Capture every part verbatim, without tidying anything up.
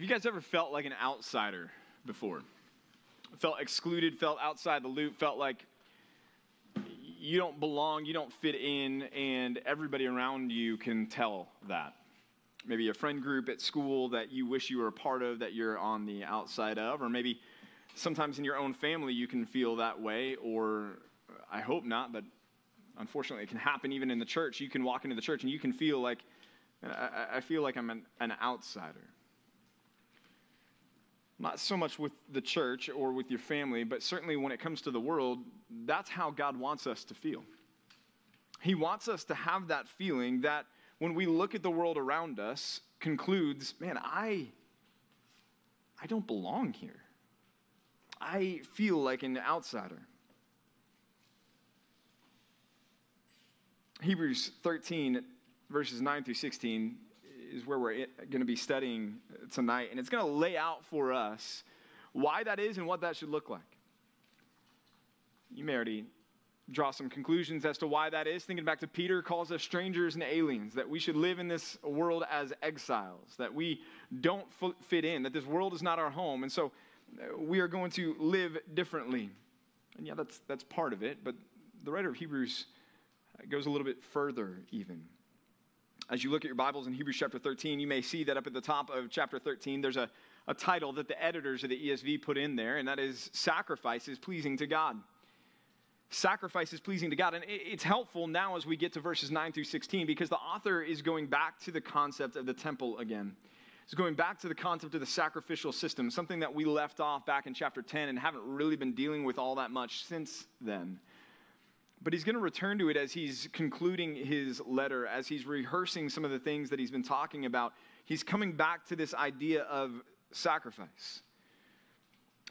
Have you guys ever felt like an outsider before? Felt excluded, felt outside the loop, felt like you don't belong, you don't fit in, and everybody around you can tell that. Maybe a friend group at school that you wish you were a part of that you're on the outside of, or maybe sometimes in your own family you can feel that way, or I hope not, but unfortunately it can happen even in the church. You can walk into the church and you can feel like, I, I feel like I'm an, an outsider. Not so much with the church or with your family, but certainly when it comes to the world, that's how God wants us to feel. He wants us to have that feeling that when we look at the world around us, concludes, man, I, I don't belong here. I feel like an outsider. Hebrews thirteen, verses nine through sixteen is where we're going to be studying tonight, and it's going to lay out for us why that is and what that should look like. You may already draw some conclusions as to why that is. Thinking back to Peter calls us strangers and aliens, that we should live in this world as exiles, that we don't fit in, that this world is not our home, and so we are going to live differently. And yeah, that's, that's part of it, but the writer of Hebrews goes a little bit further even. As you look at your Bibles in Hebrews chapter thirteen, you may see that up at the top of chapter thirteen, there's a, a title that the editors of the E S V put in there, and that is Sacrifices Pleasing to God. Sacrifices Pleasing to God. And it, it's helpful now as we get to verses nine through sixteen, because the author is going back to the concept of the temple again. He's going back to the concept of the sacrificial system, something that we left off back in chapter ten and haven't really been dealing with all that much since then. But he's going to return to it as he's concluding his letter, as he's rehearsing some of the things that he's been talking about. He's coming back to this idea of sacrifice.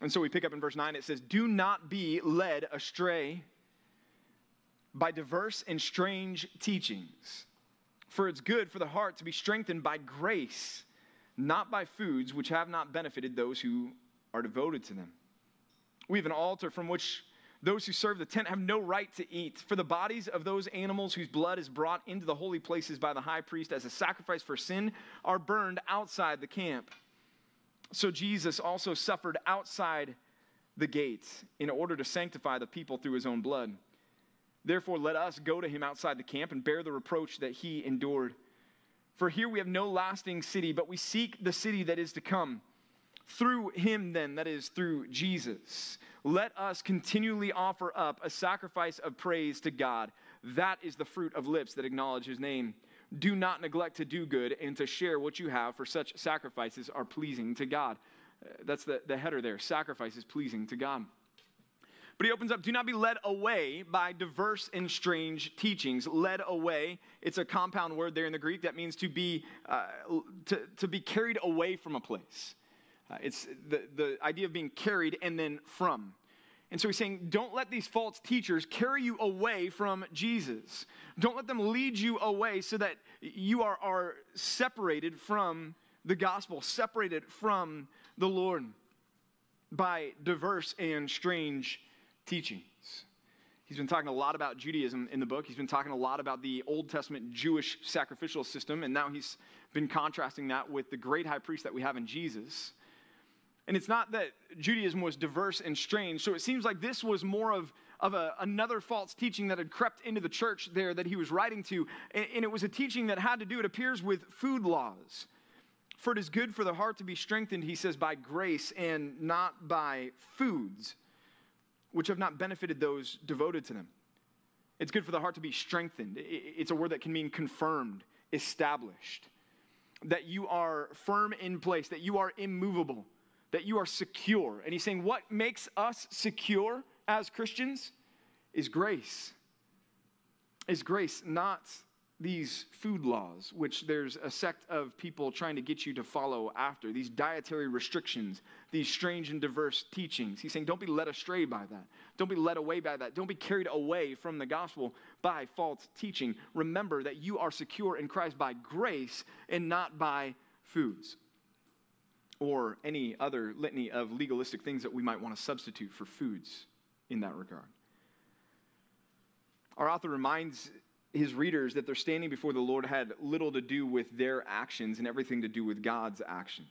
And so we pick up in verse nine, it says, "Do not be led astray by diverse and strange teachings, for it's good for the heart to be strengthened by grace, not by foods which have not benefited those who are devoted to them. We have an altar from which those who serve the tent have no right to eat, for the bodies of those animals whose blood is brought into the holy places by the high priest as a sacrifice for sin are burned outside the camp. So Jesus also suffered outside the gates in order to sanctify the people through his own blood. Therefore, let us go to him outside the camp and bear the reproach that he endured. For here we have no lasting city, but we seek the city that is to come. Through him then, that is through Jesus, let us continually offer up a sacrifice of praise to God. That is the fruit of lips that acknowledge his name. Do not neglect to do good and to share what you have, for such sacrifices are pleasing to God." Uh, that's the, the header there, sacrifices pleasing to God. But he opens up, do not be led away by diverse and strange teachings. Led away, it's a compound word there in the Greek that means to be, uh, to, to be carried away from a place. Uh, it's the, the idea of being carried and then from. And so he's saying, don't let these false teachers carry you away from Jesus. Don't let them lead you away so that you are, are separated from the gospel, separated from the Lord by diverse and strange teachings. He's been talking a lot about Judaism in the book. He's been talking a lot about the Old Testament Jewish sacrificial system, and now he's been contrasting that with the great high priest that we have in Jesus. And it's not that Judaism was diverse and strange, so it seems like this was more of, of a, another false teaching that had crept into the church there that he was writing to, and, and it was a teaching that had to do, it appears, with food laws. For it is good for the heart to be strengthened, he says, by grace and not by foods, which have not benefited those devoted to them. It's good for the heart to be strengthened. It's a word that can mean confirmed, established, that you are firm in place, that you are immovable, that you are secure. And he's saying what makes us secure as Christians is grace. Is grace, not these food laws, which there's a sect of people trying to get you to follow after. These dietary restrictions, these strange and diverse teachings. He's saying don't be led astray by that. Don't be led away by that. Don't be carried away from the gospel by false teaching. Remember that you are secure in Christ by grace and not by foods, or any other litany of legalistic things that we might want to substitute for foods in that regard. Our author reminds his readers that their standing before the Lord had little to do with their actions and everything to do with God's actions.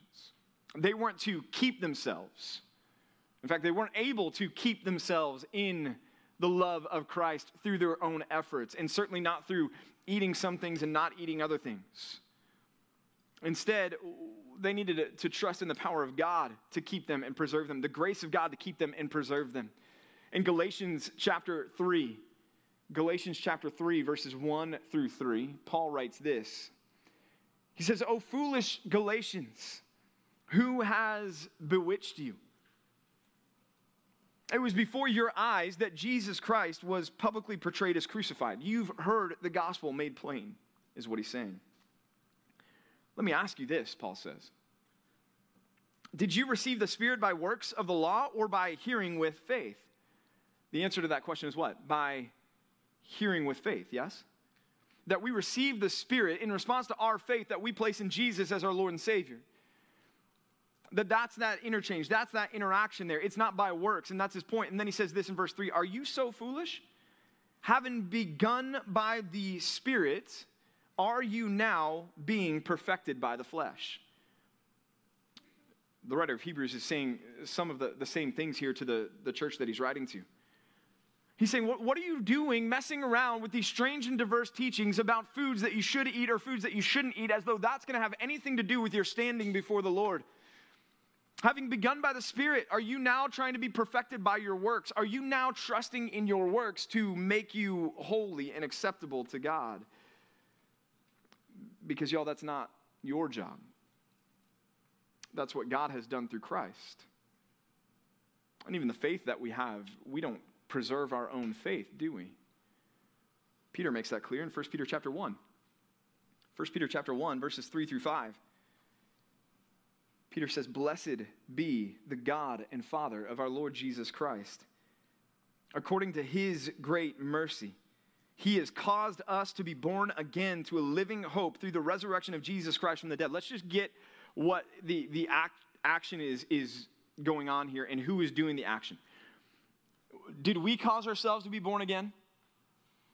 they weren't to keep themselves. In fact, they weren't able to keep themselves in the love of Christ through their own efforts, and certainly not through eating some things and not eating other things. Instead, they needed to, to trust in the power of God to keep them and preserve them, the grace of God to keep them and preserve them. In Galatians chapter three, Galatians chapter three, verses one through three, Paul writes this. He says, "O foolish Galatians, who has bewitched you? It was before your eyes that Jesus Christ was publicly portrayed as crucified. You've heard the gospel made plain," is what he's saying. "Let me ask you this," Paul says. "Did you receive the Spirit by works of the law or by hearing with faith?" The answer to that question is what? By hearing with faith, yes? That we receive the Spirit in response to our faith that we place in Jesus as our Lord and Savior. That that's that interchange, that's that interaction there. It's not by works, and that's his point. And then he says this in verse three, "Are you so foolish? Having begun by the Spirit, are you now being perfected by the flesh?" The writer of Hebrews is saying some of the, the same things here to the, the church that he's writing to. He's saying, what, what are you doing messing around with these strange and diverse teachings about foods that you should eat or foods that you shouldn't eat, as though that's going to have anything to do with your standing before the Lord? "Having begun by the Spirit, are you now trying to be perfected by your works? Are you now trusting in your works to make you holy and acceptable to God?" Because, y'all, that's not your job. That's what God has done through Christ. And even the faith that we have, we don't preserve our own faith, do we? Peter makes that clear in First Peter chapter one. First Peter chapter one, verses three through five. Peter says, "Blessed be the God and Father of our Lord Jesus Christ. According to his great mercy, he has caused us to be born again to a living hope through the resurrection of Jesus Christ from the dead." Let's just get what the, the act, action is, is going on here and who is doing the action. Did we cause ourselves to be born again?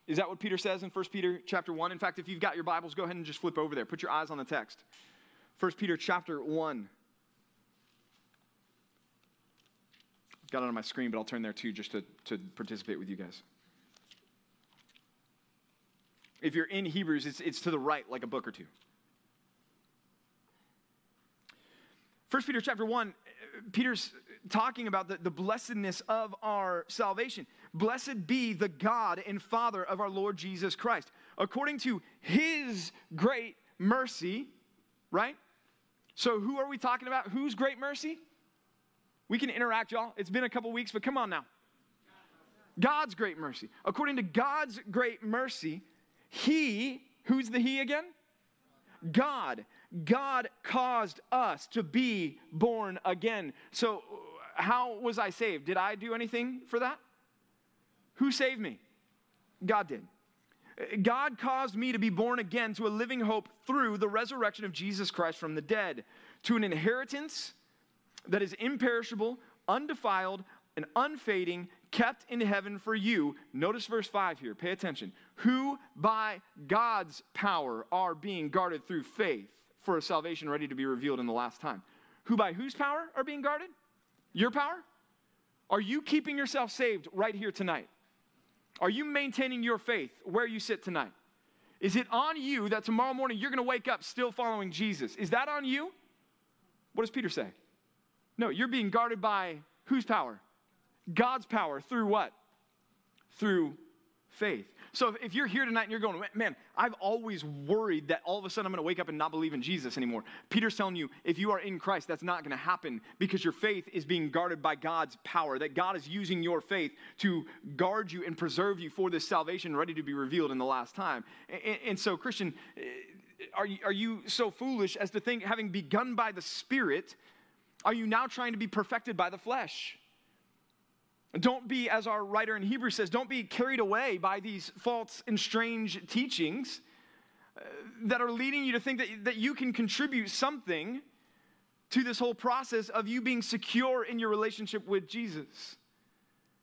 Is that what Peter says in First Peter chapter one? In fact, if you've got your Bibles, go ahead and just flip over there. Put your eyes on the text. First Peter chapter one. Got it on my screen, but I'll turn there too just to, to participate with you guys. If you're in Hebrews, it's, it's to the right like a book or two. First Peter chapter one, Peter's talking about the, the blessedness of our salvation. "Blessed be the God and Father of our Lord Jesus Christ. According to his great mercy," right? So who are we talking about? Whose great mercy? We can interact, y'all. It's been a couple weeks, but come on now. God's great mercy. "According to God's great mercy, he," who's the he again? God. "God caused us to be born again." So how was I saved? Did I do anything for that? Who saved me? God did. "God caused me to be born again to a living hope through the resurrection of Jesus Christ from the dead, to an inheritance that is imperishable, undefiled, and unfading, kept in heaven for you." Notice verse five here. Pay attention. "Who by God's power are being guarded through faith for a salvation ready to be revealed in the last time." Who by whose power are being guarded? Your power? Are you keeping yourself saved right here tonight? Are you maintaining your faith where you sit tonight? Is it on you that tomorrow morning you're going to wake up still following Jesus? Is that on you? What does Peter say? No, you're being guarded by whose power? God's power. Through what? Through faith. So if you're here tonight and you're going, man, I've always worried that all of a sudden I'm going to wake up and not believe in Jesus anymore. Peter's telling you, if you are in Christ, that's not going to happen, because your faith is being guarded by God's power, that God is using your faith to guard you and preserve you for this salvation ready to be revealed in the last time. And, and so, Christian, are you, are you so foolish as to think, having begun by the Spirit, are you now trying to be perfected by the flesh? Don't be, as our writer in Hebrews says, don't be carried away by these false and strange teachings that are leading you to think that, that you can contribute something to this whole process of you being secure in your relationship with Jesus.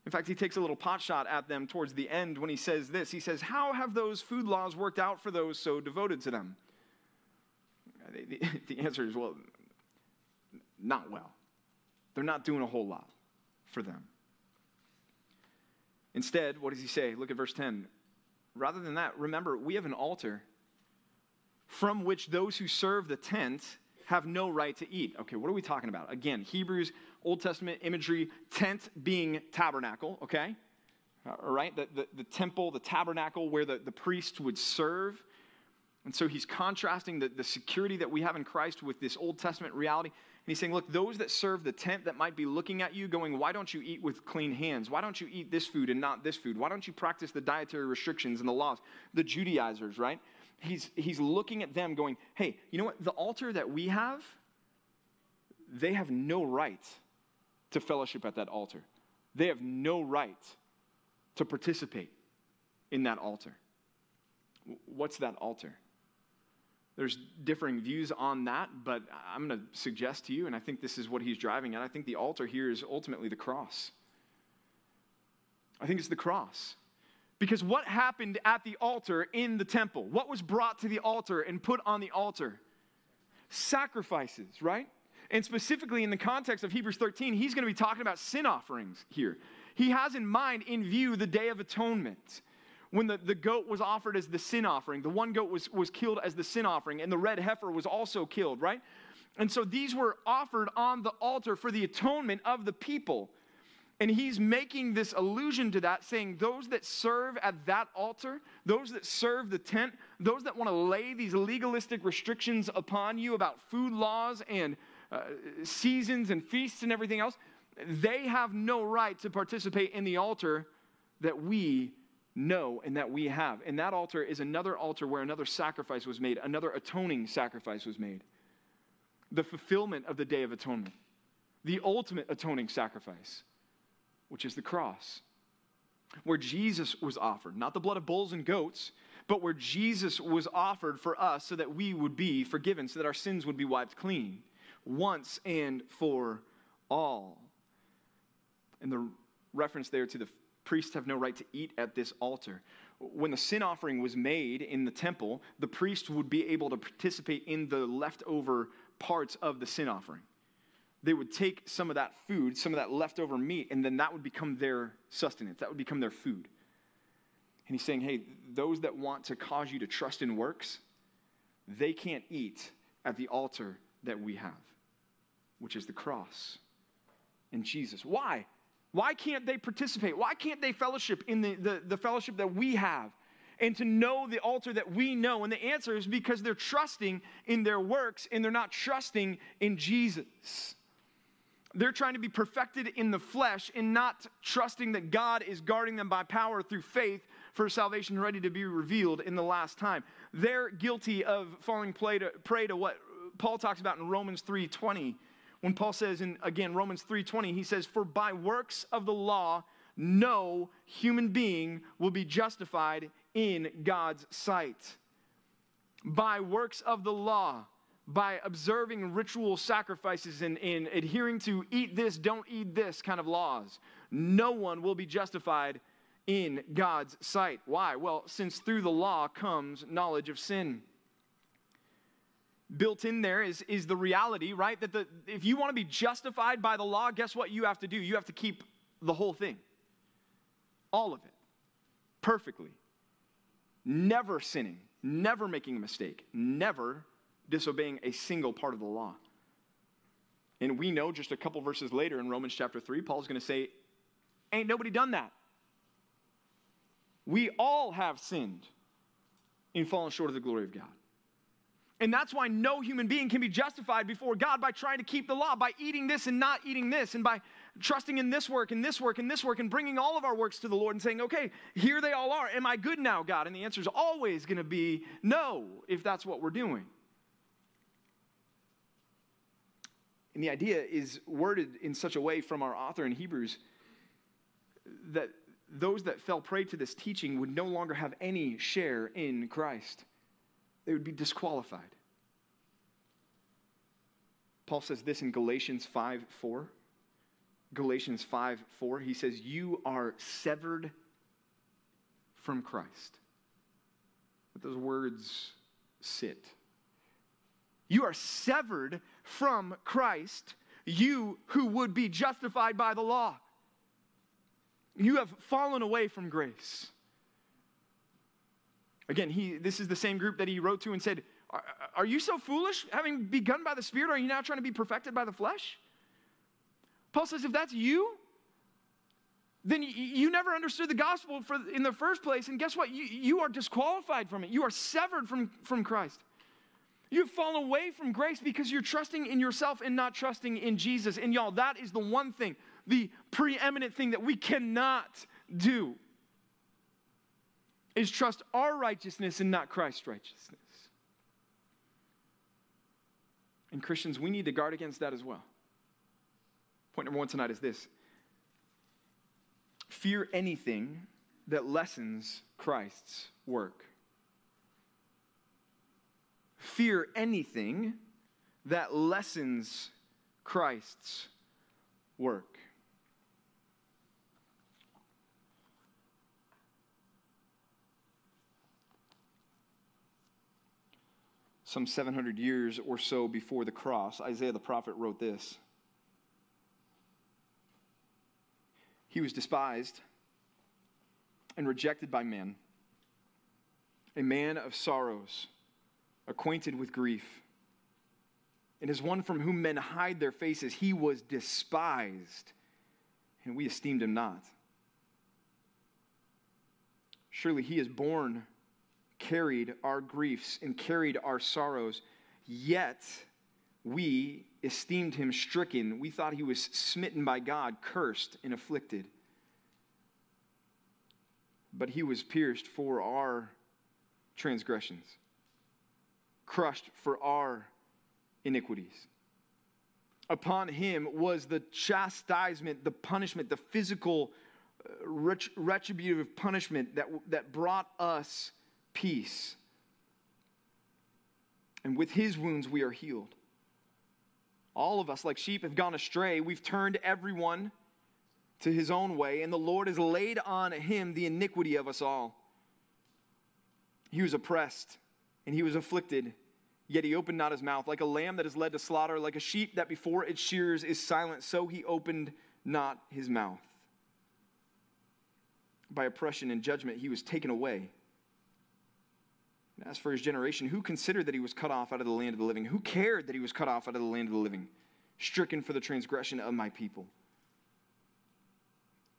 In fact, he takes a little pot shot at them towards the end when he says this. He says, "How have those food laws worked out for those so devoted to them?" The, the, the answer is, well, not well. They're not doing a whole lot for them. Instead, what does he say? Look at verse ten. Rather than that, remember, we have an altar from which those who serve the tent have no right to eat. Okay, what are we talking about? Again, Hebrews, Old Testament imagery, tent being tabernacle, okay? All right, the, the, the temple, the tabernacle where the, the priest would serve. And so he's contrasting the, the security that we have in Christ with this Old Testament reality. And he's saying, look, those that serve the tent that might be looking at you going, why don't you eat with clean hands? Why don't you eat this food and not this food? Why don't you practice the dietary restrictions and the laws? The Judaizers, right? He's, he's looking at them going, hey, you know what? The altar that we have, they have no right to fellowship at that altar. They have no right to participate in that altar. What's that altar? There's differing views on that, but I'm going to suggest to you, and I think this is what he's driving at, I think the altar here is ultimately the cross. I think it's the cross. Because what happened at the altar in the temple? What was brought to the altar and put on the altar? Sacrifices, right? And specifically in the context of Hebrews thirteen, he's going to be talking about sin offerings here. He has in mind, in view, the Day of Atonement, when the, the goat was offered as the sin offering. The one goat was, was killed as the sin offering, and the red heifer was also killed, right? And so these were offered on the altar for the atonement of the people. And he's making this allusion to that, saying those that serve at that altar, those that serve the tent, those that want to lay these legalistic restrictions upon you about food laws and uh, seasons and feasts and everything else, they have no right to participate in the altar that we know and that we have. And that altar is another altar where another sacrifice was made, another atoning sacrifice was made. The fulfillment of the Day of Atonement, the ultimate atoning sacrifice, which is the cross, where Jesus was offered, not the blood of bulls and goats, but where Jesus was offered for us so that we would be forgiven, so that our sins would be wiped clean once and for all. And the reference there to the priests have no right to eat at this altar. When the sin offering was made in the temple, the priest would be able to participate in the leftover parts of the sin offering. They would take some of that food, some of that leftover meat, and then that would become their sustenance. That would become their food. And he's saying, hey, those that want to cause you to trust in works, they can't eat at the altar that we have, which is the cross and Jesus. Why? Why can't they participate? Why can't they fellowship in the, the, the fellowship that we have and to know the altar that we know? And the answer is because they're trusting in their works and they're not trusting in Jesus. They're trying to be perfected in the flesh and not trusting that God is guarding them by power through faith for salvation ready to be revealed in the last time. They're guilty of falling prey to, prey to what Paul talks about in Romans three twenty. When Paul says in, again, Romans three twenty, he says, for by works of the law, no human being will be justified in God's sight. By works of the law, by observing ritual sacrifices and, and adhering to eat this, don't eat this kind of laws, no one will be justified in God's sight. Why? Well, since through the law comes knowledge of sin. Built in there is, is the reality, right? That the, if you want to be justified by the law, guess what you have to do? You have to keep the whole thing. All of it. Perfectly. Never sinning. Never making a mistake. Never disobeying a single part of the law. And we know just a couple verses later in Romans chapter three, Paul's going to say, ain't nobody done that. We all have sinned and fallen short of the glory of God. And that's why no human being can be justified before God by trying to keep the law, by eating this and not eating this, and by trusting in this work and this work and this work and bringing all of our works to the Lord and saying, okay, here they all are. Am I good now, God? And the answer is always going to be no, if that's what we're doing. And the idea is worded in such a way from our author in Hebrews that those that fell prey to this teaching would no longer have any share in Christ. They would be disqualified. Paul says this in Galatians five four. Galatians five four, he says, you are severed from Christ. Let those words sit. You are severed from Christ you who would be justified by the law. You have fallen away from grace. Again, he, this is the same group that he wrote to and said, are, are you so foolish? Having begun by the Spirit, are you now trying to be perfected by the flesh? Paul says, if that's you, then you never understood the gospel for, in the first place. And guess what? You, you are disqualified from it. You are severed from, from Christ. You've fallen away from grace because you're trusting in yourself and not trusting in Jesus. And y'all, that is the one thing, the preeminent thing that we cannot do is trust our righteousness and not Christ's righteousness. And Christians, we need to guard against that as well. Point number one tonight is this. Fear anything that lessens Christ's work. Fear anything that lessens Christ's work. Some seven hundred years or so before the cross, Isaiah the prophet wrote this. He was despised and rejected by men, a man of sorrows, acquainted with grief, and as one from whom men hide their faces, he was despised, and we esteemed him not. Surely he has borne, carried our griefs, and carried our sorrows, yet we esteemed him stricken. We thought he was smitten by God, cursed and afflicted. But he was pierced for our transgressions, crushed for our iniquities. Upon him was the chastisement, the punishment, the physical retributive punishment that, that brought us peace. And with his wounds we are healed. All of us, like sheep, have gone astray. We've turned everyone to his own way, and the Lord has laid on him the iniquity of us all. He was oppressed, and he was afflicted, yet he opened not his mouth. Like a lamb that is led to slaughter, like a sheep that before its shears is silent, so he opened not his mouth. By oppression and judgment he was taken away. As for his generation, who considered that he was cut off out of the land of the living? Who cared that he was cut off out of the land of the living? Stricken for the transgression of my people.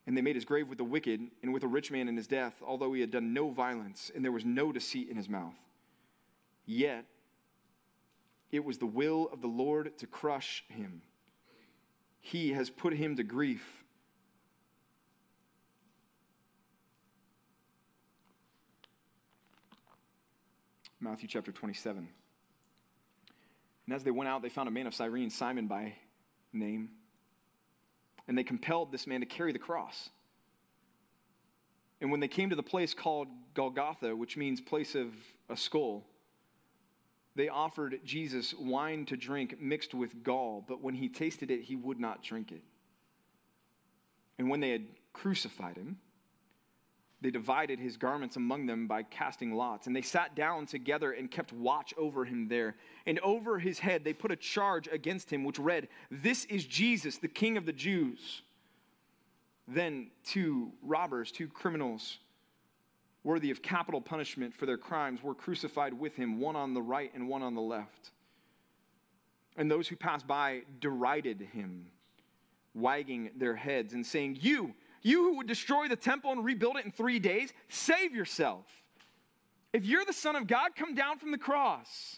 And they made his grave with the wicked and with a rich man in his death, although he had done no violence and there was no deceit in his mouth. Yet it was the will of the Lord to crush him. He has put him to grief. Matthew chapter twenty-seven. And as they went out, they found a man of Cyrene, Simon by name. And they compelled this man to carry the cross. And when they came to the place called Golgotha, which means place of a skull, they offered Jesus wine to drink mixed with gall. But when he tasted it, he would not drink it. And when they had crucified him, they divided his garments among them by casting lots. And they sat down together and kept watch over him there. And over his head they put a charge against him, which read, "This is Jesus, the King of the Jews." Then two robbers, two criminals, worthy of capital punishment for their crimes, were crucified with him, one on the right and one on the left. And those who passed by derided him, wagging their heads and saying, "You, You who would destroy the temple and rebuild it in three days, save yourself. If you're the Son of God, come down from the cross."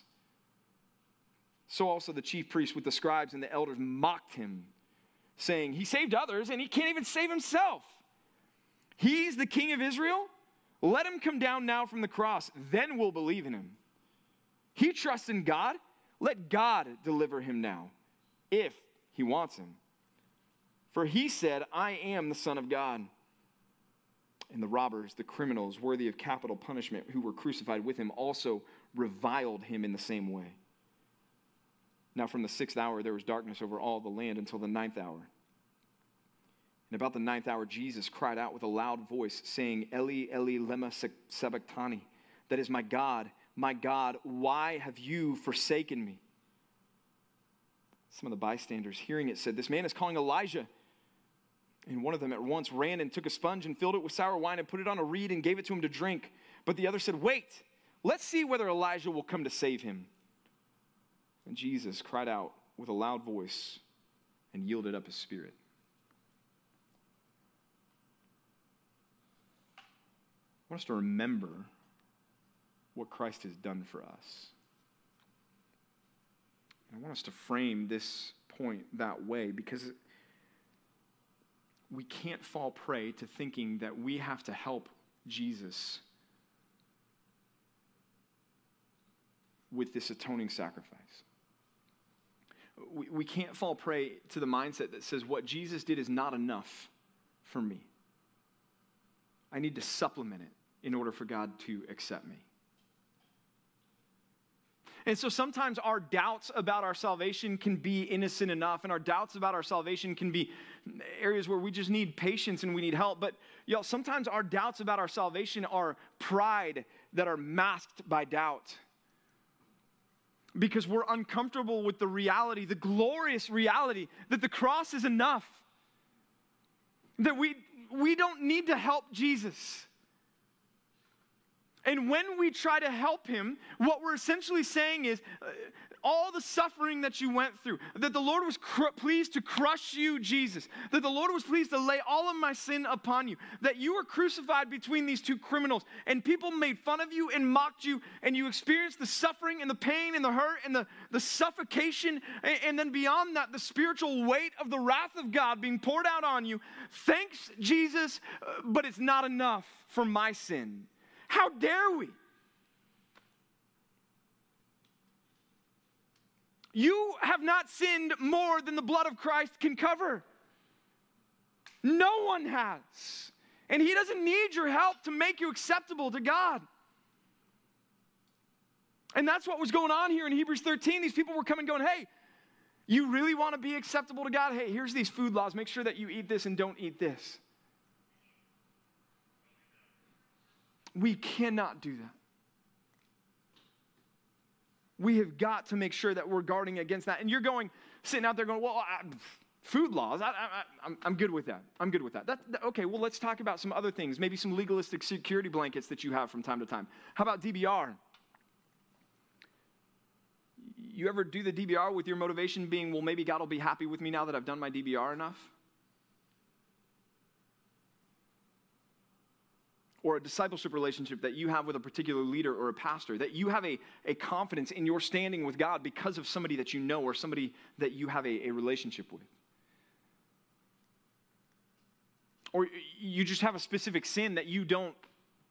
So also the chief priests with the scribes and the elders mocked him, saying, "He saved others and he can't even save himself. He's the King of Israel. Let him come down now from the cross. Then we'll believe in him. He trusts in God. Let God deliver him now, if he wants him. For he said, I am the Son of God." And the robbers, the criminals, worthy of capital punishment, who were crucified with him, also reviled him in the same way. Now from the sixth hour there was darkness over all the land until the ninth hour. And about the ninth hour Jesus cried out with a loud voice, saying, "Eli, Eli, lema sabachthani," that is, "My God, my God, why have you forsaken me?" Some of the bystanders hearing it said, "This man is calling Elijah." And one of them at once ran and took a sponge and filled it with sour wine and put it on a reed and gave it to him to drink. But the other said, "Wait, let's see whether Elijah will come to save him." And Jesus cried out with a loud voice and yielded up his spirit. I want us to remember what Christ has done for us. And I want us to frame this point that way, because we can't fall prey to thinking that we have to help Jesus with this atoning sacrifice. We, we can't fall prey to the mindset that says what Jesus did is not enough for me. I need to supplement it in order for God to accept me. And so sometimes our doubts about our salvation can be innocent enough, and our doubts about our salvation can be areas where we just need patience and we need help. But y'all, sometimes our doubts about our salvation are pride that are masked by doubt, because we're uncomfortable with the reality, the glorious reality that the cross is enough, that we, we don't need to help Jesus. And when we try to help him, what we're essentially saying is, uh, all the suffering that you went through, that the Lord was cr- pleased to crush you, Jesus, that the Lord was pleased to lay all of my sin upon you, that you were crucified between these two criminals, and people made fun of you and mocked you, and you experienced the suffering and the pain and the hurt and the, the suffocation, and, and then beyond that, the spiritual weight of the wrath of God being poured out on you. Thanks, Jesus, uh, but it's not enough for my sin. How dare we? You have not sinned more than the blood of Christ can cover. No one has. And he doesn't need your help to make you acceptable to God. And that's what was going on here in Hebrews thirteen. These people were coming going, hey, you really want to be acceptable to God? Hey, here's these food laws. Make sure that you eat this and don't eat this. We cannot do that. We have got to make sure that we're guarding against that. And you're going, sitting out there going, well, I, food laws, I, I, I'm, I'm good with that. I'm good with that. That, that. Okay, well, let's talk about some other things, maybe some legalistic security blankets that you have from time to time. How about D B R? You ever do the D B R with your motivation being, well, maybe God will be happy with me now that I've done my D B R enough? Or a discipleship relationship that you have with a particular leader or a pastor, that you have a, a confidence in your standing with God because of somebody that you know or somebody that you have a, a relationship with. Or you just have a specific sin that you don't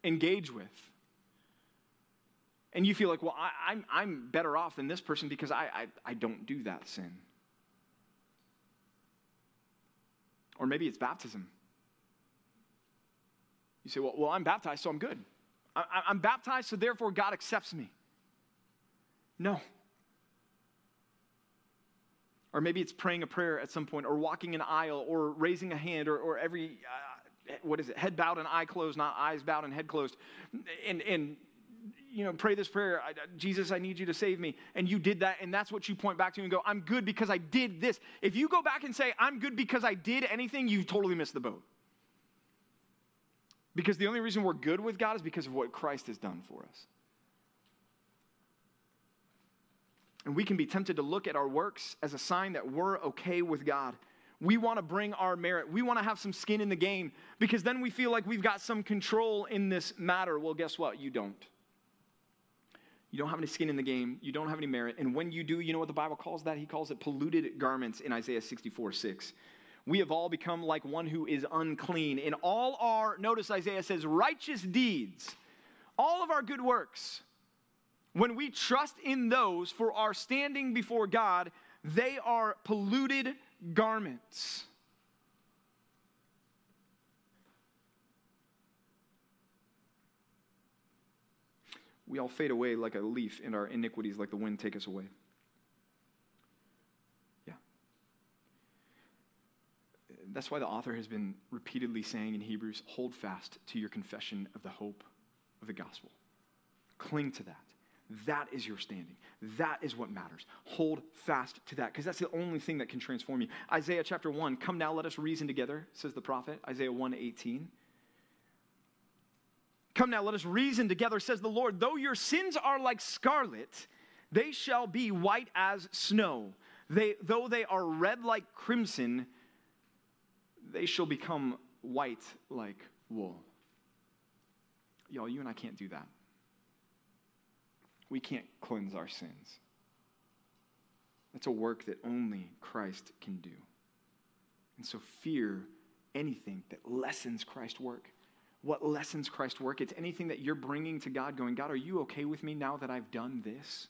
engage with. And you feel like, well, I, I'm, I'm better off than this person because I, I, I don't do that sin. Or maybe it's baptism. You say, well, well, I'm baptized, so I'm good. I, I'm baptized, so therefore God accepts me. No. Or maybe it's praying a prayer at some point, or walking an aisle, or raising a hand, or, or every, uh, what is it, head bowed and eye closed, not eyes bowed and head closed. And, and you know, pray this prayer, Jesus, I need you to save me. And you did that, and that's what you point back to and go, I'm good because I did this. If you go back and say, I'm good because I did anything, you've totally missed the boat. Because the only reason we're good with God is because of what Christ has done for us. And we can be tempted to look at our works as a sign that we're okay with God. We want to bring our merit. We want to have some skin in the game, because then we feel like we've got some control in this matter. Well, guess what? You don't. You don't have any skin in the game. You don't have any merit. And when you do, you know what the Bible calls that? He calls it polluted garments in Isaiah sixty-four six. We have all become like one who is unclean. In all our, notice Isaiah says, righteous deeds, all of our good works, when we trust in those for our standing before God, they are polluted garments. We all fade away like a leaf, and our iniquities like the wind take us away. That's why the author has been repeatedly saying in Hebrews, hold fast to your confession of the hope of the gospel. Cling to that. That is your standing. That is what matters. Hold fast to that, because that's the only thing that can transform you. Isaiah chapter one, come now, let us reason together, says the prophet. Isaiah one eighteen. Come now, let us reason together, says the Lord. Though your sins are like scarlet, they shall be white as snow. They, though they are red like crimson, they shall become white like wool. Y'all, you and I can't do that. We can't cleanse our sins. That's a work that only Christ can do. And so fear anything that lessens Christ's work. What lessens Christ's work? It's anything that you're bringing to God going, God, are you okay with me now that I've done this?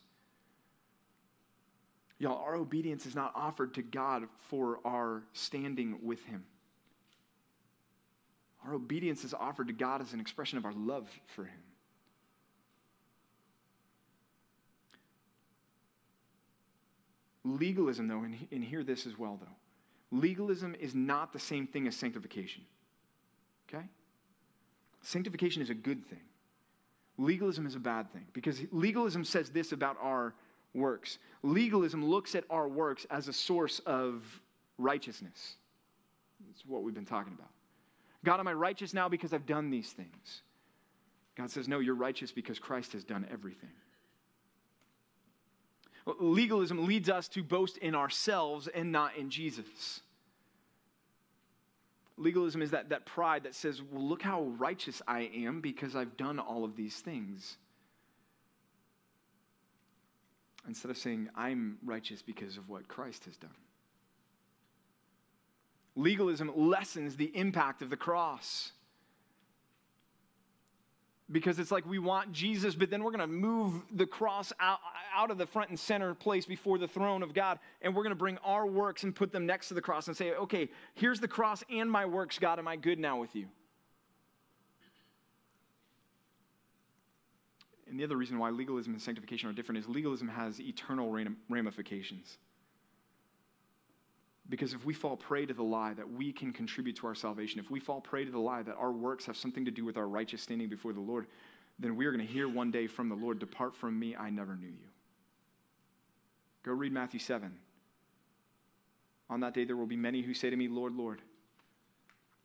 Y'all, our obedience is not offered to God for our standing with him. Our obedience is offered to God as an expression of our love for him. Legalism, though, and, and hear this as well, though. Legalism is not the same thing as sanctification, okay? Sanctification is a good thing. Legalism is a bad thing, because legalism says this about our works. Legalism looks at our works as a source of righteousness. That's what we've been talking about. God, am I righteous now because I've done these things? God says, no, you're righteous because Christ has done everything. Legalism leads us to boast in ourselves and not in Jesus. Legalism is that, that pride that says, well, look how righteous I am because I've done all of these things. Instead of saying, I'm righteous because of what Christ has done. Legalism lessens the impact of the cross. Because it's like we want Jesus, but then we're going to move the cross out, out of the front and center place before the throne of God, and we're going to bring our works and put them next to the cross and say, okay, here's the cross and my works, God, am I good now with you? And the other reason why legalism and sanctification are different is legalism has eternal ramifications. Because if we fall prey to the lie that we can contribute to our salvation, if we fall prey to the lie that our works have something to do with our righteous standing before the Lord, then we are going to hear one day from the Lord, depart from me, I never knew you. Go read Matthew seven. On that day there will be many who say to me, Lord, Lord.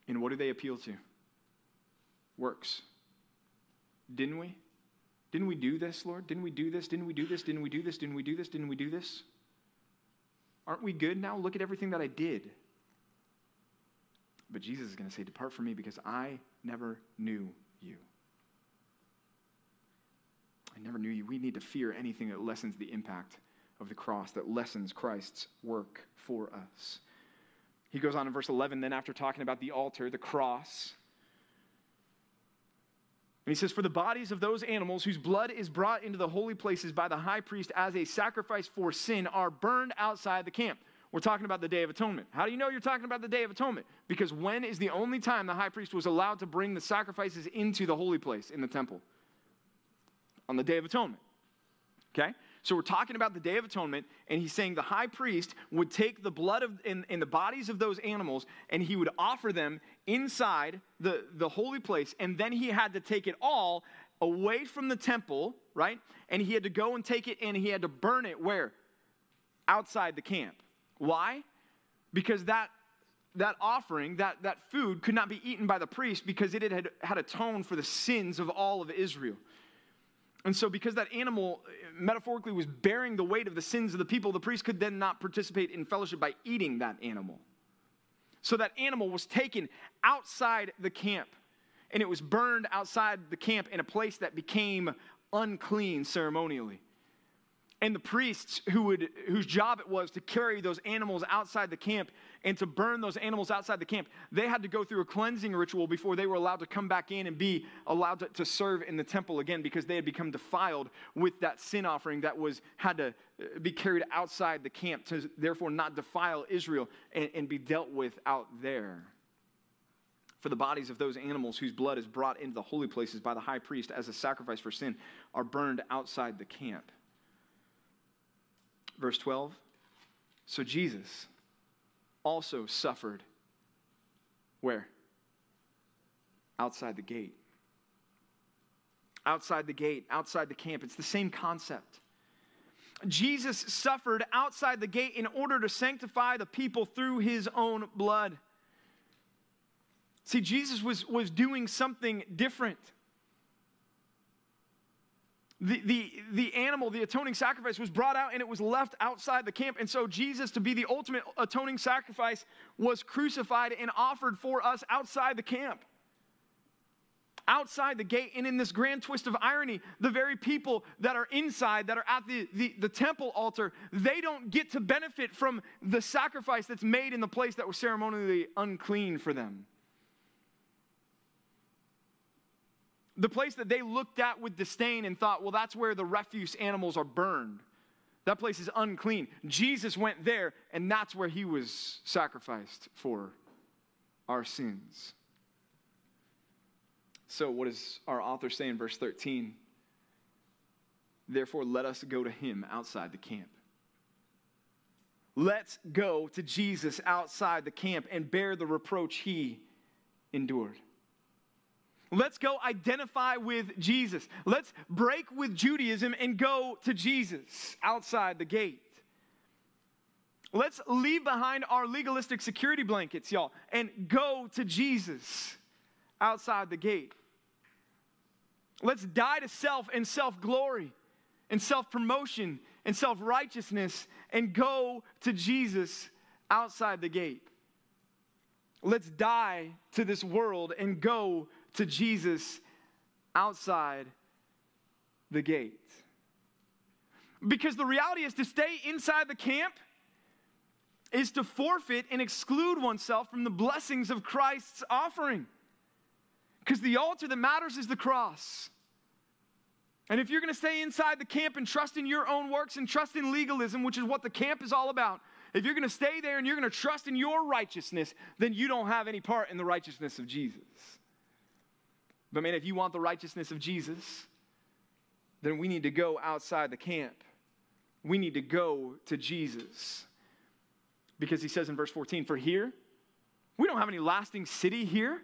And what do they appeal to? Works. Didn't we? Didn't we do this, Lord? Didn't we do this? Didn't we do this? Didn't we do this? Didn't we do this? Didn't we do this? Aren't we good now? Look at everything that I did. But Jesus is going to say, depart from me because I never knew you. I never knew you. We need to fear anything that lessens the impact of the cross, that lessens Christ's work for us. He goes on in verse eleven, then after talking about the altar, the cross, and he says, for the bodies of those animals whose blood is brought into the holy places by the high priest as a sacrifice for sin are burned outside the camp. We're talking about the Day of Atonement. How do you know you're talking about the Day of Atonement? Because when is the only time the high priest was allowed to bring the sacrifices into the holy place in the temple? On the Day of Atonement. Okay? So we're talking about the Day of Atonement, and he's saying the high priest would take the blood of, and, and the bodies of those animals, and he would offer them inside the, the holy place, and then he had to take it all away from the temple, right? And he had to go and take it, and he had to burn it where? Outside the camp. Why? Because that, that offering, that, that food could not be eaten by the priest because it had, had atoned for the sins of all of Israel. And so because that animal metaphorically was bearing the weight of the sins of the people, the priest could then not participate in fellowship by eating that animal. So that animal was taken outside the camp, and it was burned outside the camp in a place that became unclean ceremonially. And the priests who would, whose job it was to carry those animals outside the camp and to burn those animals outside the camp, they had to go through a cleansing ritual before they were allowed to come back in and be allowed to, to serve in the temple again, because they had become defiled with that sin offering that was had to be carried outside the camp to therefore not defile Israel and, and be dealt with out there. For the bodies of those animals whose blood is brought into the holy places by the high priest as a sacrifice for sin are burned outside the camp. Verse twelve, so Jesus also suffered where? Outside the gate. outside the gate, outside the camp. It's the same concept. Jesus suffered outside the gate in order to sanctify the people through his own blood. See, Jesus was, was doing something different. The, the, the animal, the atoning sacrifice, was brought out and it was left outside the camp. And so Jesus, to be the ultimate atoning sacrifice, was crucified and offered for us outside the camp, outside the gate. And in this grand twist of irony, the very people that are inside, that are at the, the, the temple altar, they don't get to benefit from the sacrifice that's made in the place that was ceremonially unclean for them. The place that they looked at with disdain and thought, well, that's where the refuse animals are burned. That place is unclean. Jesus went there, and that's where he was sacrificed for our sins. So what does our author say in verse thirteen? Therefore, let us go to him outside the camp. Let's go to Jesus outside the camp and bear the reproach he endured. Let's go identify with Jesus. Let's break with Judaism and go to Jesus outside the gate. Let's leave behind our legalistic security blankets, y'all, and go to Jesus outside the gate. Let's die to self and self-glory and self-promotion and self-righteousness and go to Jesus outside the gate. Let's die to this world and go to to Jesus outside the gate. Because the reality is, to stay inside the camp is to forfeit and exclude oneself from the blessings of Christ's offering. Because the altar that matters is the cross. And if you're going to stay inside the camp and trust in your own works and trust in legalism, which is what the camp is all about, if you're going to stay there and you're going to trust in your righteousness, then you don't have any part in the righteousness of Jesus. But man, if you want the righteousness of Jesus, then we need to go outside the camp. We need to go to Jesus. Because he says in verse fourteen, for here, we don't have any lasting city here.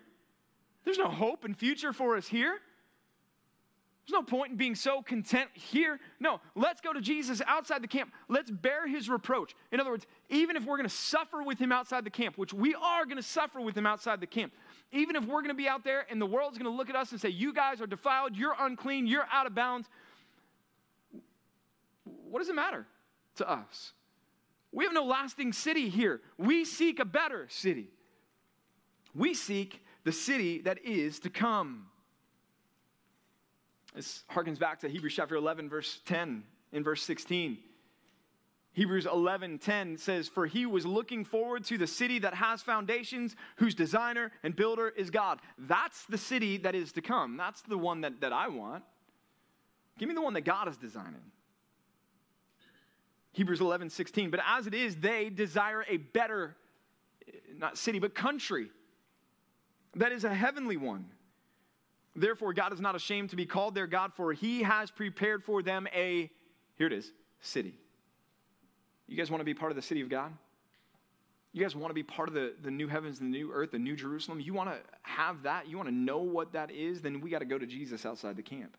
There's no hope and future for us here. There's no point in being so content here. No, let's go to Jesus outside the camp. Let's bear his reproach. In other words, even if we're going to suffer with him outside the camp, which we are going to suffer with him outside the camp, even if we're going to be out there and the world's going to look at us and say, you guys are defiled, you're unclean, you're out of bounds, what does it matter to us? We have no lasting city here. We seek a better city. We seek the city that is to come. This harkens back to Hebrews chapter eleven, verse ten, and verse sixteen. Hebrews eleven ten says, for he was looking forward to the city that has foundations, whose designer and builder is God. That's the city that is to come. That's the one that, that I want. Give me the one that God is designing. Hebrews eleven sixteen, but as it is, they desire a better, not city, but country, that is a heavenly one. Therefore, God is not ashamed to be called their God, for he has prepared for them a, here it is, city. You guys want to be part of the city of God? You guys want to be part of the, the new heavens, the new earth, the new Jerusalem? You want to have that? You want to know what that is? Then we got to go to Jesus outside the camp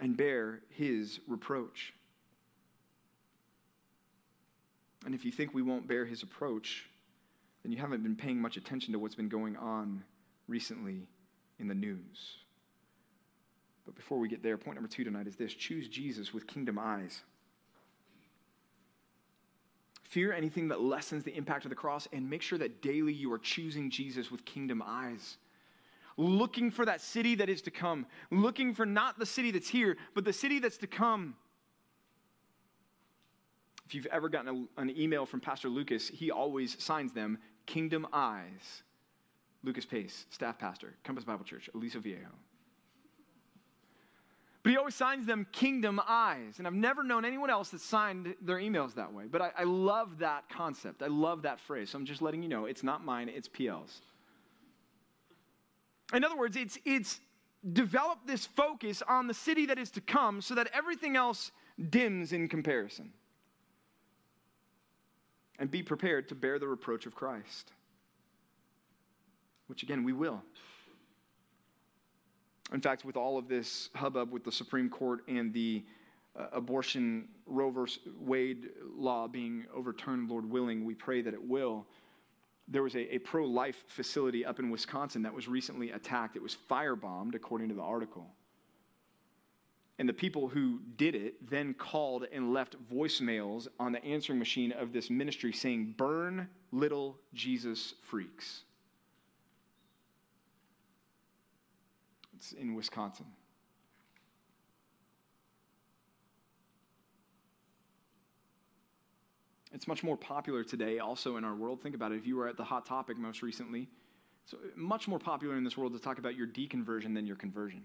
and bear his reproach. And if you think we won't bear his reproach, then you haven't been paying much attention to what's been going on recently in the news. But before we get there, point number two tonight is this: choose Jesus with kingdom eyes. Fear anything that lessens the impact of the cross, and make sure that daily you are choosing Jesus with kingdom eyes. Looking for that city that is to come. Looking for not the city that's here, but the city that's to come. If you've ever gotten a, an email from Pastor Lucas, he always signs them Kingdom Eyes. Lucas Pace, staff pastor, Compass Bible Church, Aliso Viejo. But he always signs them Kingdom Eyes. And I've never known anyone else that signed their emails that way. But I, I love that concept. I love that phrase. So I'm just letting you know, it's not mine, it's P L's. In other words, it's, it's developed this focus on the city that is to come so that everything else dims in comparison. And be prepared to bear the reproach of Christ. Which again, we will. In fact, with all of this hubbub with the Supreme Court and the uh, abortion Roe versus Wade law being overturned, Lord willing, we pray that it will, there was a, a pro-life facility up in Wisconsin that was recently attacked. It was firebombed, according to the article. And the people who did it then called and left voicemails on the answering machine of this ministry saying, "Burn little Jesus freaks." It's in Wisconsin. It's much more popular today also in our world. Think about it. If you were at the Hot Topic most recently, it's much more popular in this world to talk about your deconversion than your conversion.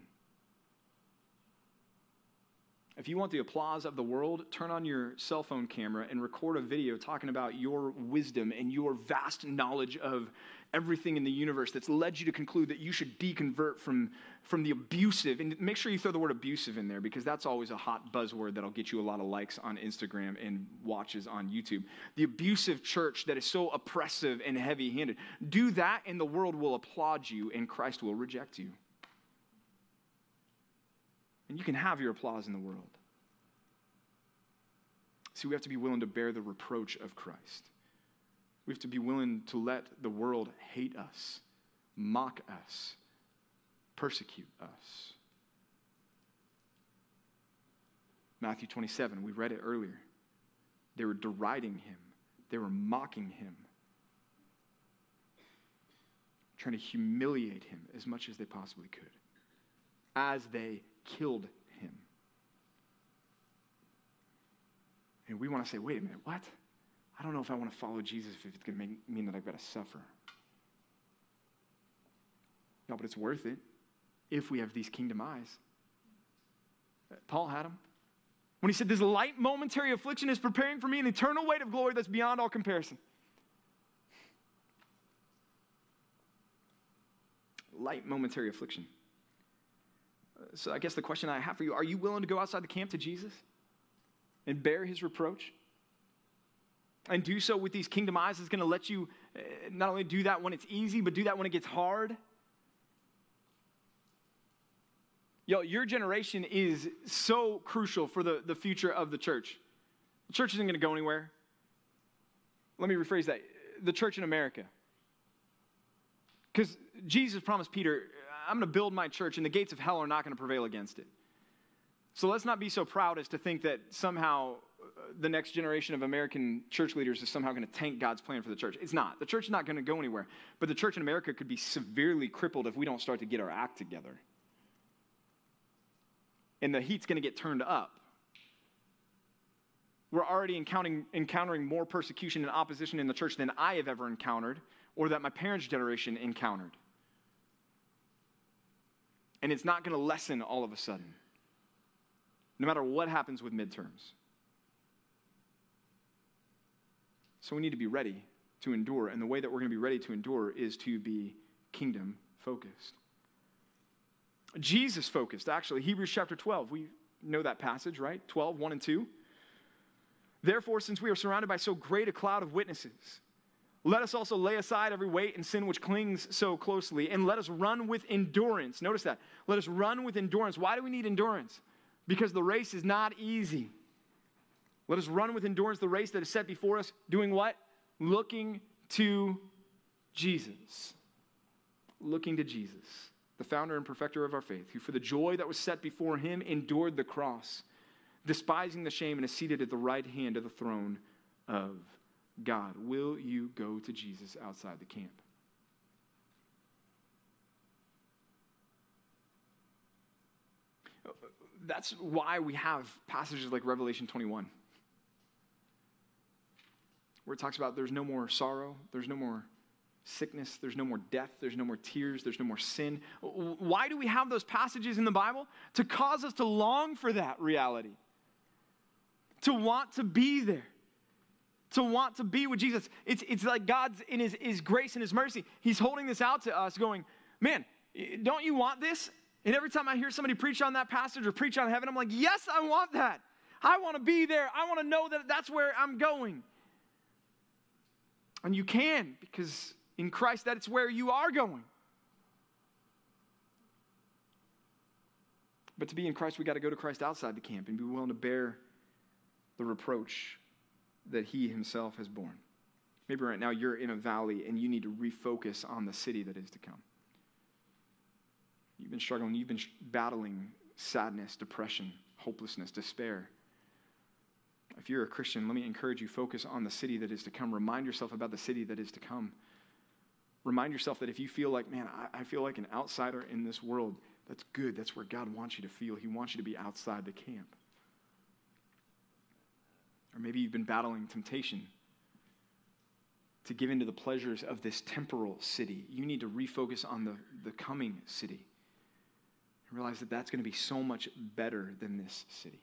If you want the applause of the world, turn on your cell phone camera and record a video talking about your wisdom and your vast knowledge of everything in the universe that's led you to conclude that you should deconvert from, from the abusive. And make sure you throw the word abusive in there, because that's always a hot buzzword that'll get you a lot of likes on Instagram and watches on YouTube. The abusive church that is so oppressive and heavy-handed. Do that and the world will applaud you and Christ will reject you. And you can have your applause in the world. See, we have to be willing to bear the reproach of Christ. We have to be willing to let the world hate us, mock us, persecute us. Matthew twenty-seven, we read it earlier. They were deriding him. They were mocking him, trying to humiliate him as much as they possibly could, as they killed him. And we want to say, wait a minute, what? I don't know if I want to follow Jesus if it's going to make, mean that I've got to suffer. No, but it's worth it if we have these kingdom eyes. Paul had them. When he said, this light momentary affliction is preparing for me an eternal weight of glory that's beyond all comparison. Light momentary affliction. So I guess the question I have for you, are you willing to go outside the camp to Jesus and bear his reproach? And do so with these kingdom eyes that's going to let you not only do that when it's easy, but do that when it gets hard? Yo, your generation is so crucial for the, the future of the church. The church isn't going to go anywhere. Let me rephrase that. The church in America. Because Jesus promised Peter, I'm going to build my church, and the gates of hell are not going to prevail against it. So let's not be so proud as to think that somehow the next generation of American church leaders is somehow going to tank God's plan for the church. It's not. The church is not going to go anywhere. But the church in America could be severely crippled if we don't start to get our act together. And the heat's going to get turned up. We're already encountering, encountering more persecution and opposition in the church than I have ever encountered, or that my parents' generation encountered. And it's not going to lessen all of a sudden, no matter what happens with midterms. So we need to be ready to endure. And the way that we're going to be ready to endure is to be kingdom focused. Jesus focused, actually. Hebrews chapter twelve. We know that passage, right? twelve, one and two. Therefore, since we are surrounded by so great a cloud of witnesses, let us also lay aside every weight and sin which clings so closely, and let us run with endurance. Notice that. Let us run with endurance. Why do we need endurance? Because the race is not easy. Let us run with endurance the race that is set before us, doing what? Looking to Jesus. Looking to Jesus, the founder and perfecter of our faith, who for the joy that was set before him endured the cross, despising the shame, and is seated at the right hand of the throne of God. Will you go to Jesus outside the camp? That's why we have passages like Revelation twenty-one, where it talks about there's no more sorrow, there's no more sickness, there's no more death, there's no more tears, there's no more sin. Why do we have those passages in the Bible? To cause us to long for that reality, to want to be there, to want to be with Jesus. It's, it's like God's in his, his grace and his mercy. He's holding this out to us going, man, don't you want this? And every time I hear somebody preach on that passage or preach on heaven, I'm like, yes, I want that. I want to be there. I want to know that that's where I'm going. And you can, because in Christ, that's where you are going. But to be in Christ, we got to go to Christ outside the camp and be willing to bear the reproach that he himself has borne. Maybe right now you're in a valley and you need to refocus on the city that is to come. You've been struggling. You've been battling sadness, depression, hopelessness, despair. If you're a Christian, let me encourage you, focus on the city that is to come. Remind yourself about the city that is to come. Remind yourself that if you feel like, man, I, I feel like an outsider in this world, that's good. That's where God wants you to feel. He wants you to be outside the camp. Or maybe you've been battling temptation to give into the pleasures of this temporal city. You need to refocus on the, the coming city and realize that that's going to be so much better than this city.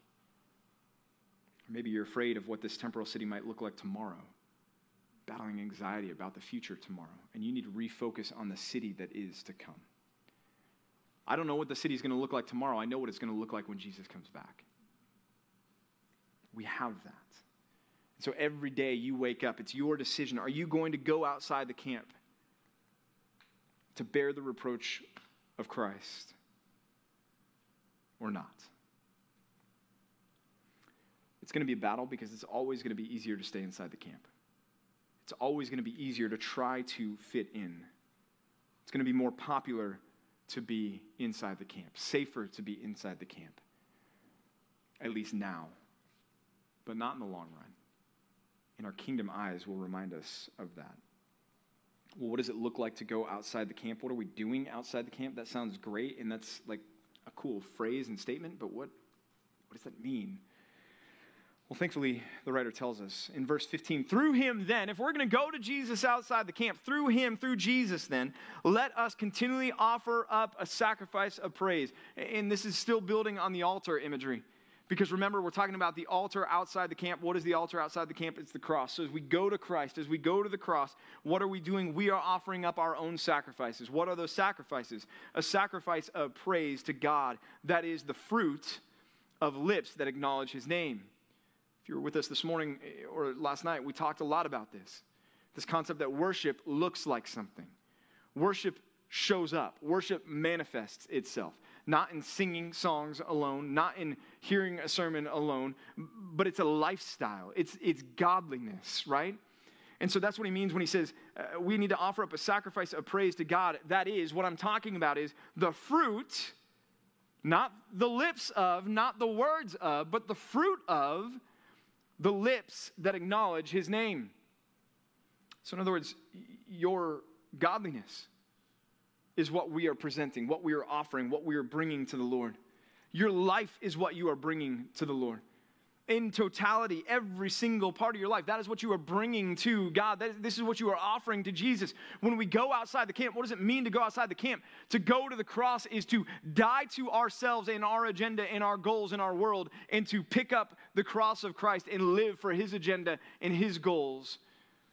Or maybe you're afraid of what this temporal city might look like tomorrow, battling anxiety about the future tomorrow, and you need to refocus on the city that is to come. I don't know what the city is going to look like tomorrow. I know what it's going to look like when Jesus comes back. We have that. So every day you wake up, it's your decision. Are you going to go outside the camp to bear the reproach of Christ or not? It's going to be a battle because it's always going to be easier to stay inside the camp. It's always going to be easier to try to fit in. It's going to be more popular to be inside the camp, safer to be inside the camp, at least now, but not in the long run. And our kingdom eyes will remind us of that. Well, what does it look like to go outside the camp? What are we doing outside the camp? That sounds great, and that's like a cool phrase and statement, but what, what does that mean? Well, thankfully, the writer tells us in verse fifteen, through him then, if we're going to go to Jesus outside the camp, through him, through Jesus then, let us continually offer up a sacrifice of praise. And this is still building on the altar imagery. Because remember, we're talking about the altar outside the camp. What is the altar outside the camp? It's the cross. So as we go to Christ, as we go to the cross, what are we doing? We are offering up our own sacrifices. What are those sacrifices? A sacrifice of praise to God. That is the fruit of lips that acknowledge his name. If you were with us this morning or last night, we talked a lot about this. This concept that worship looks like something. Worship shows up. Worship manifests itself. Not in singing songs alone, not in hearing a sermon alone, but it's a lifestyle. It's, it's godliness, right? And so that's what he means when he says uh, we need to offer up a sacrifice of praise to God. That is, what I'm talking about is the fruit, not the lips of, not the words of, but the fruit of the lips that acknowledge his name. So in other words, your godliness is what we are presenting, what we are offering, what we are bringing to the Lord. Your life is what you are bringing to the Lord. In totality, every single part of your life, that is what you are bringing to God. That is, this is what you are offering to Jesus. When we go outside the camp, what does it mean to go outside the camp? To go to the cross is to die to ourselves and our agenda and our goals in our world and to pick up the cross of Christ and live for his agenda and his goals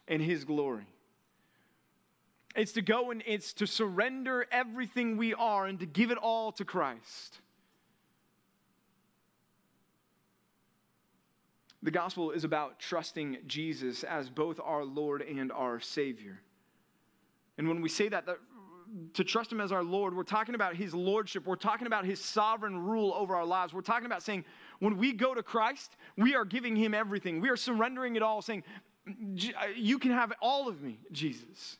and his glory. It's to go and it's to surrender everything we are and to give it all to Christ. The gospel is about trusting Jesus as both our Lord and our Savior. And when we say that, that to trust him as our Lord, we're talking about his lordship. We're talking about his sovereign rule over our lives. We're talking about saying, when we go to Christ, we are giving him everything. We are surrendering it all, saying, you can have all of me, Jesus.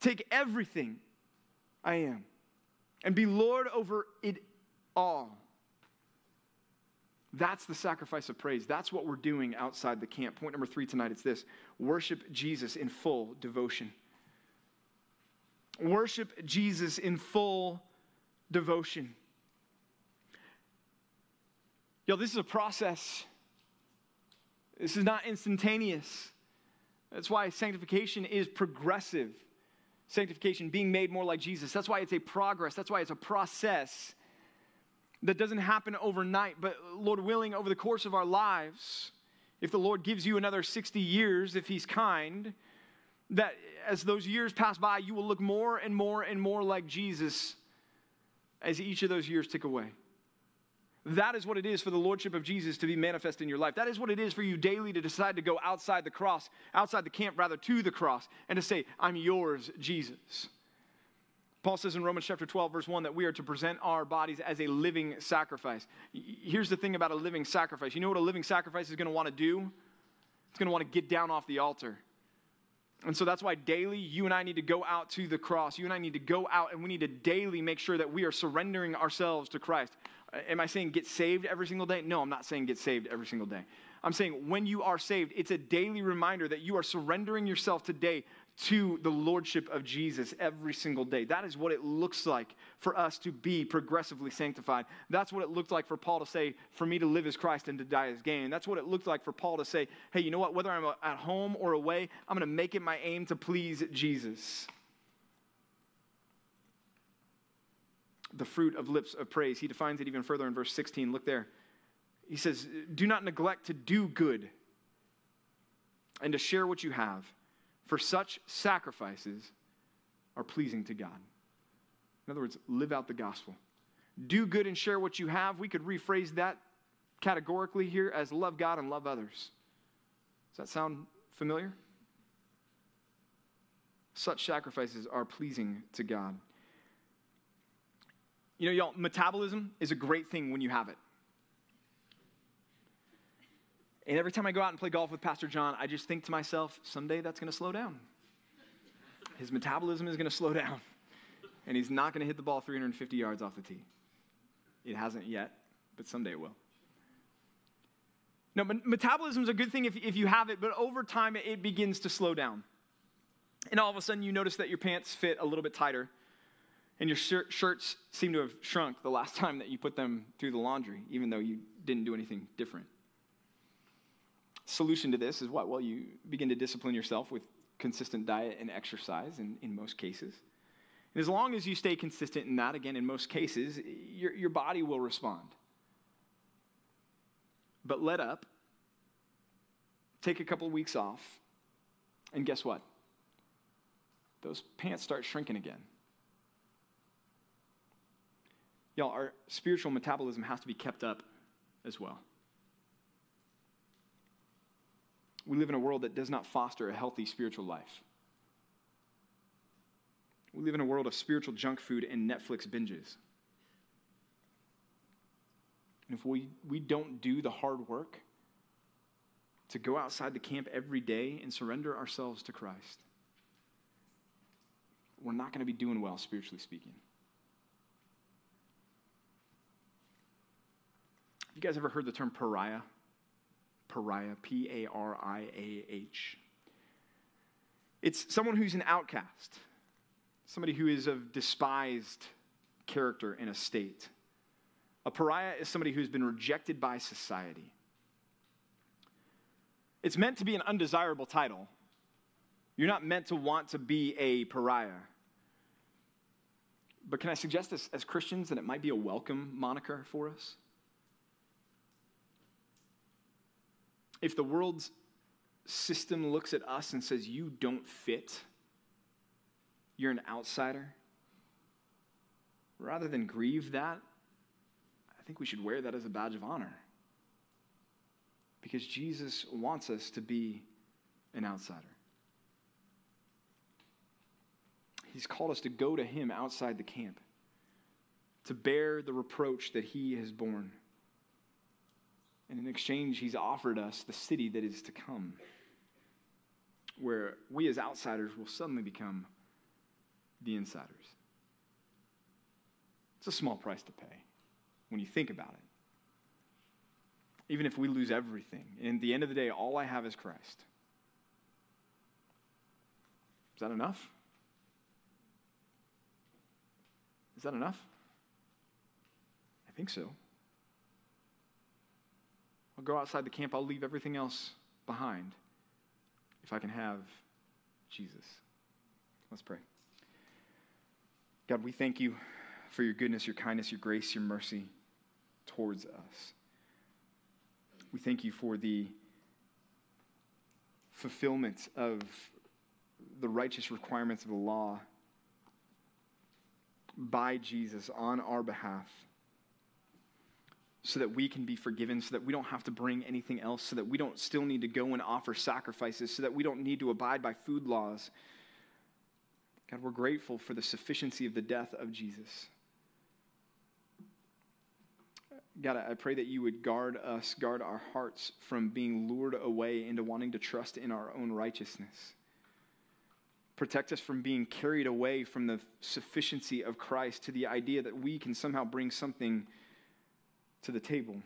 Take everything I am and be Lord over it all. That's the sacrifice of praise. That's what we're doing outside the camp. Point number three tonight, it's this. Worship Jesus in full devotion. Worship Jesus in full devotion. Yo, this is a process. This is not instantaneous. That's why sanctification is progressive. Sanctification, being made more like Jesus. That's why it's a progress. That's why it's a process that doesn't happen overnight. But Lord willing, over the course of our lives, if the Lord gives you another sixty years, if he's kind, that as those years pass by, you will look more and more and more like Jesus as each of those years tick away. That is what it is for the lordship of Jesus to be manifest in your life. That is what it is for you daily to decide to go outside the cross, outside the camp rather, to the cross, and to say, I'm yours, Jesus. Paul says in Romans chapter twelve, verse one, that we are to present our bodies as a living sacrifice. Here's the thing about a living sacrifice. You know what a living sacrifice is going to want to do? It's going to want to get down off the altar. And so that's why daily you and I need to go out to the cross. You and I need to go out and we need to daily make sure that we are surrendering ourselves to Christ. Am I saying get saved every single day? No, I'm not saying get saved every single day. I'm saying when you are saved, it's a daily reminder that you are surrendering yourself today to the lordship of Jesus every single day. That is what it looks like for us to be progressively sanctified. That's what it looked like for Paul to say, for me to live as Christ and to die as gain. That's what it looked like for Paul to say, hey, you know what? Whether I'm at home or away, I'm going to make it my aim to please Jesus. The fruit of lips of praise. He defines it even further in verse sixteen. Look there. He says, do not neglect to do good and to share what you have, for such sacrifices are pleasing to God. In other words, live out the gospel. Do good and share what you have. We could rephrase that categorically here as love God and love others. Does that sound familiar? Such sacrifices are pleasing to God. You know, y'all, metabolism is a great thing when you have it. And every time I go out and play golf with Pastor John, I just think to myself, someday that's going to slow down. His metabolism is going to slow down. And he's not going to hit the ball three hundred fifty yards off the tee. It hasn't yet, but someday it will. No, metabolism is a good thing if, if you have it, but over time it begins to slow down. And all of a sudden you notice that your pants fit a little bit tighter. And your shir- shirts seem to have shrunk the last time that you put them through the laundry, even though you didn't do anything different. Solution to this is what? Well, you begin to discipline yourself with consistent diet and exercise in, in most cases. And as long as you stay consistent in that, again, in most cases, your, your body will respond. But let up, take a couple of weeks off, and guess what? Those pants start shrinking again. Y'all, our spiritual metabolism has to be kept up as well. We live in a world that does not foster a healthy spiritual life. We live in a world of spiritual junk food and Netflix binges. And if we, we don't do the hard work to go outside the camp every day and surrender ourselves to Christ, we're not going to be doing well, spiritually speaking. Have you guys ever heard the term pariah? Pariah, P A R I A H. It's someone who's an outcast, somebody who is of despised character and estate. A pariah is somebody who's been rejected by society. It's meant to be an undesirable title. You're not meant to want to be a pariah. But can I suggest this as Christians that it might be a welcome moniker for us? If the world's system looks at us and says, you don't fit, you're an outsider, rather than grieve that, I think we should wear that as a badge of honor. Because Jesus wants us to be an outsider. He's called us to go to him outside the camp, to bear the reproach that he has borne. And in exchange, he's offered us the city that is to come, where we as outsiders will suddenly become the insiders. It's a small price to pay when you think about it. Even if we lose everything, and at the end of the day, all I have is Christ. Is that enough? Is that enough? I think so. I'll go outside the camp. I'll leave everything else behind if I can have Jesus. Let's pray. God, we thank you for your goodness, your kindness, your grace, your mercy towards us. We thank you for the fulfillment of the righteous requirements of the law by Jesus on our behalf, so that we can be forgiven, so that we don't have to bring anything else, so that we don't still need to go and offer sacrifices, so that we don't need to abide by food laws, God, we're grateful for the sufficiency of the death of Jesus. God, I pray that you would guard us, guard our hearts from being lured away into wanting to trust in our own righteousness. Protect us from being carried away from the sufficiency of Christ to the idea that we can somehow bring something to the table.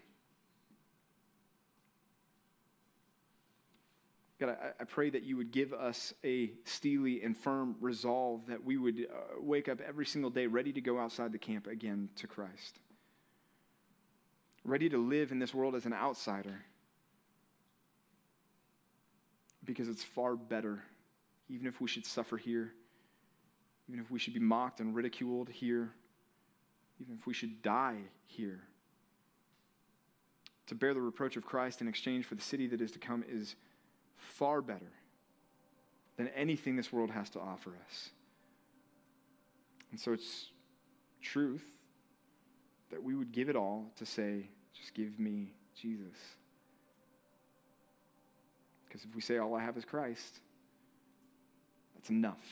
God, I, I pray that you would give us a steely and firm resolve that we would uh, wake up every single day ready to go outside the camp again to Christ. Ready to live in this world as an outsider. Because it's far better, even if we should suffer here, even if we should be mocked and ridiculed here, even if we should die here. To bear the reproach of Christ in exchange for the city that is to come is far better than anything this world has to offer us. And so it's truth that we would give it all to say, just give me Jesus. Because if we say all I have is Christ, that's enough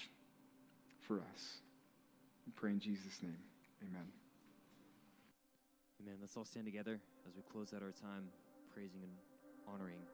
for us. We pray in Jesus' name. Amen. Amen. Let's all stand together as we close out our time praising and honoring Christ.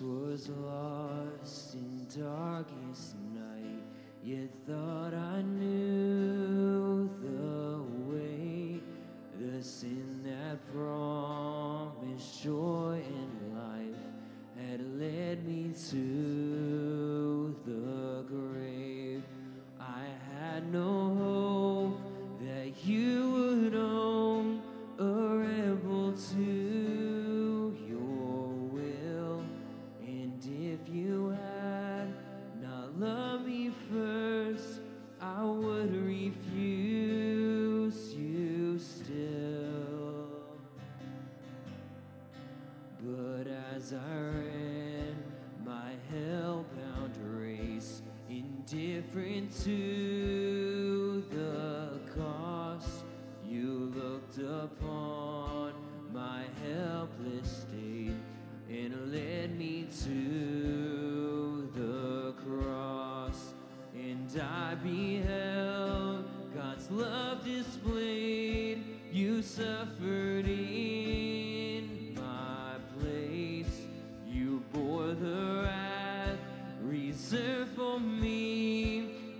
Was lost in darkest night, yet thought I knew the way, the sin that promised joy and life had led me to the grave. I had no hope that you would own a rebel too. To the cost, you looked upon my helpless state and led me to the cross, and I beheld God's love displayed. You suffered in my place, you bore the wrath reserved for me.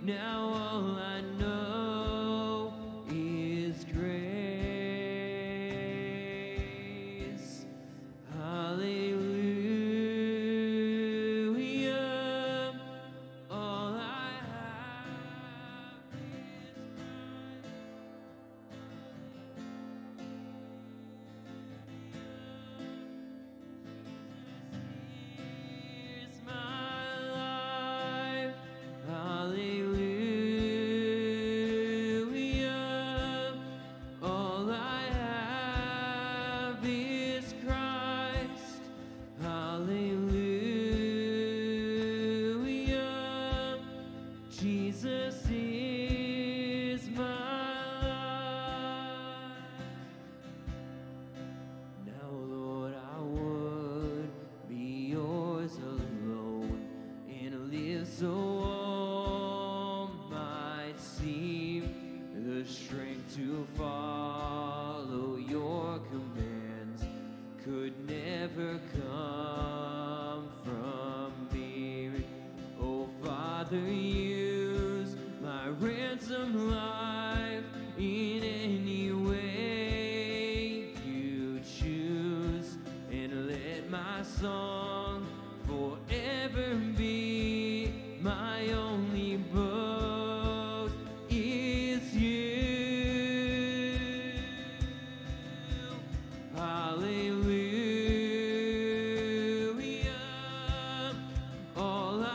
Now all I know is grace. Hallelujah. All I have is mine. Here's my life. Hallelujah. Hallelujah, all I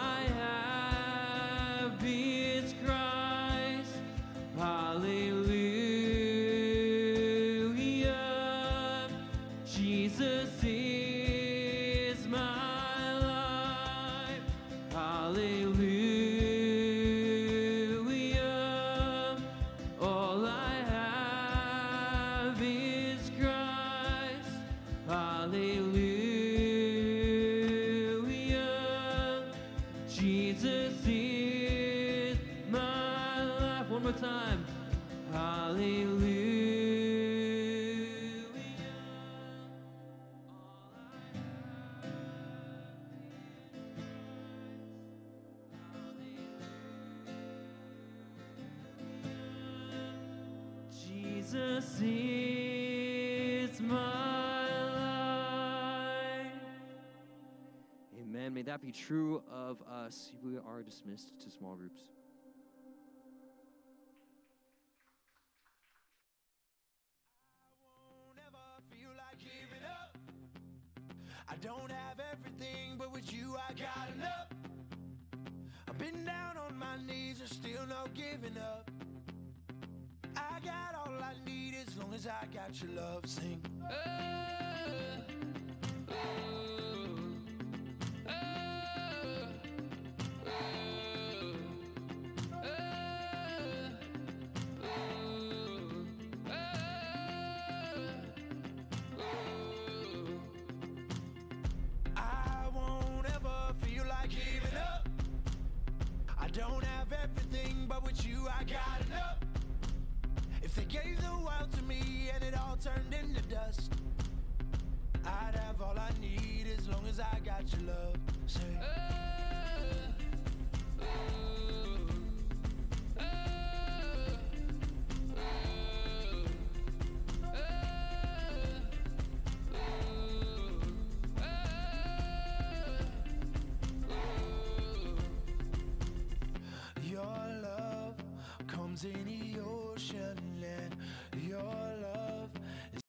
That be true of us. We are dismissed to small groups. I won't ever feel like giving up. I don't have everything, but with you I got enough. I've been down on my knees and still not giving up. I got all I need as long as I got your love. Sing. Oh, oh. Don't have everything, but with you I got enough. If they gave the world to me and it all turned into dust, I'd have all I need as long as I got your love. Say. Oh.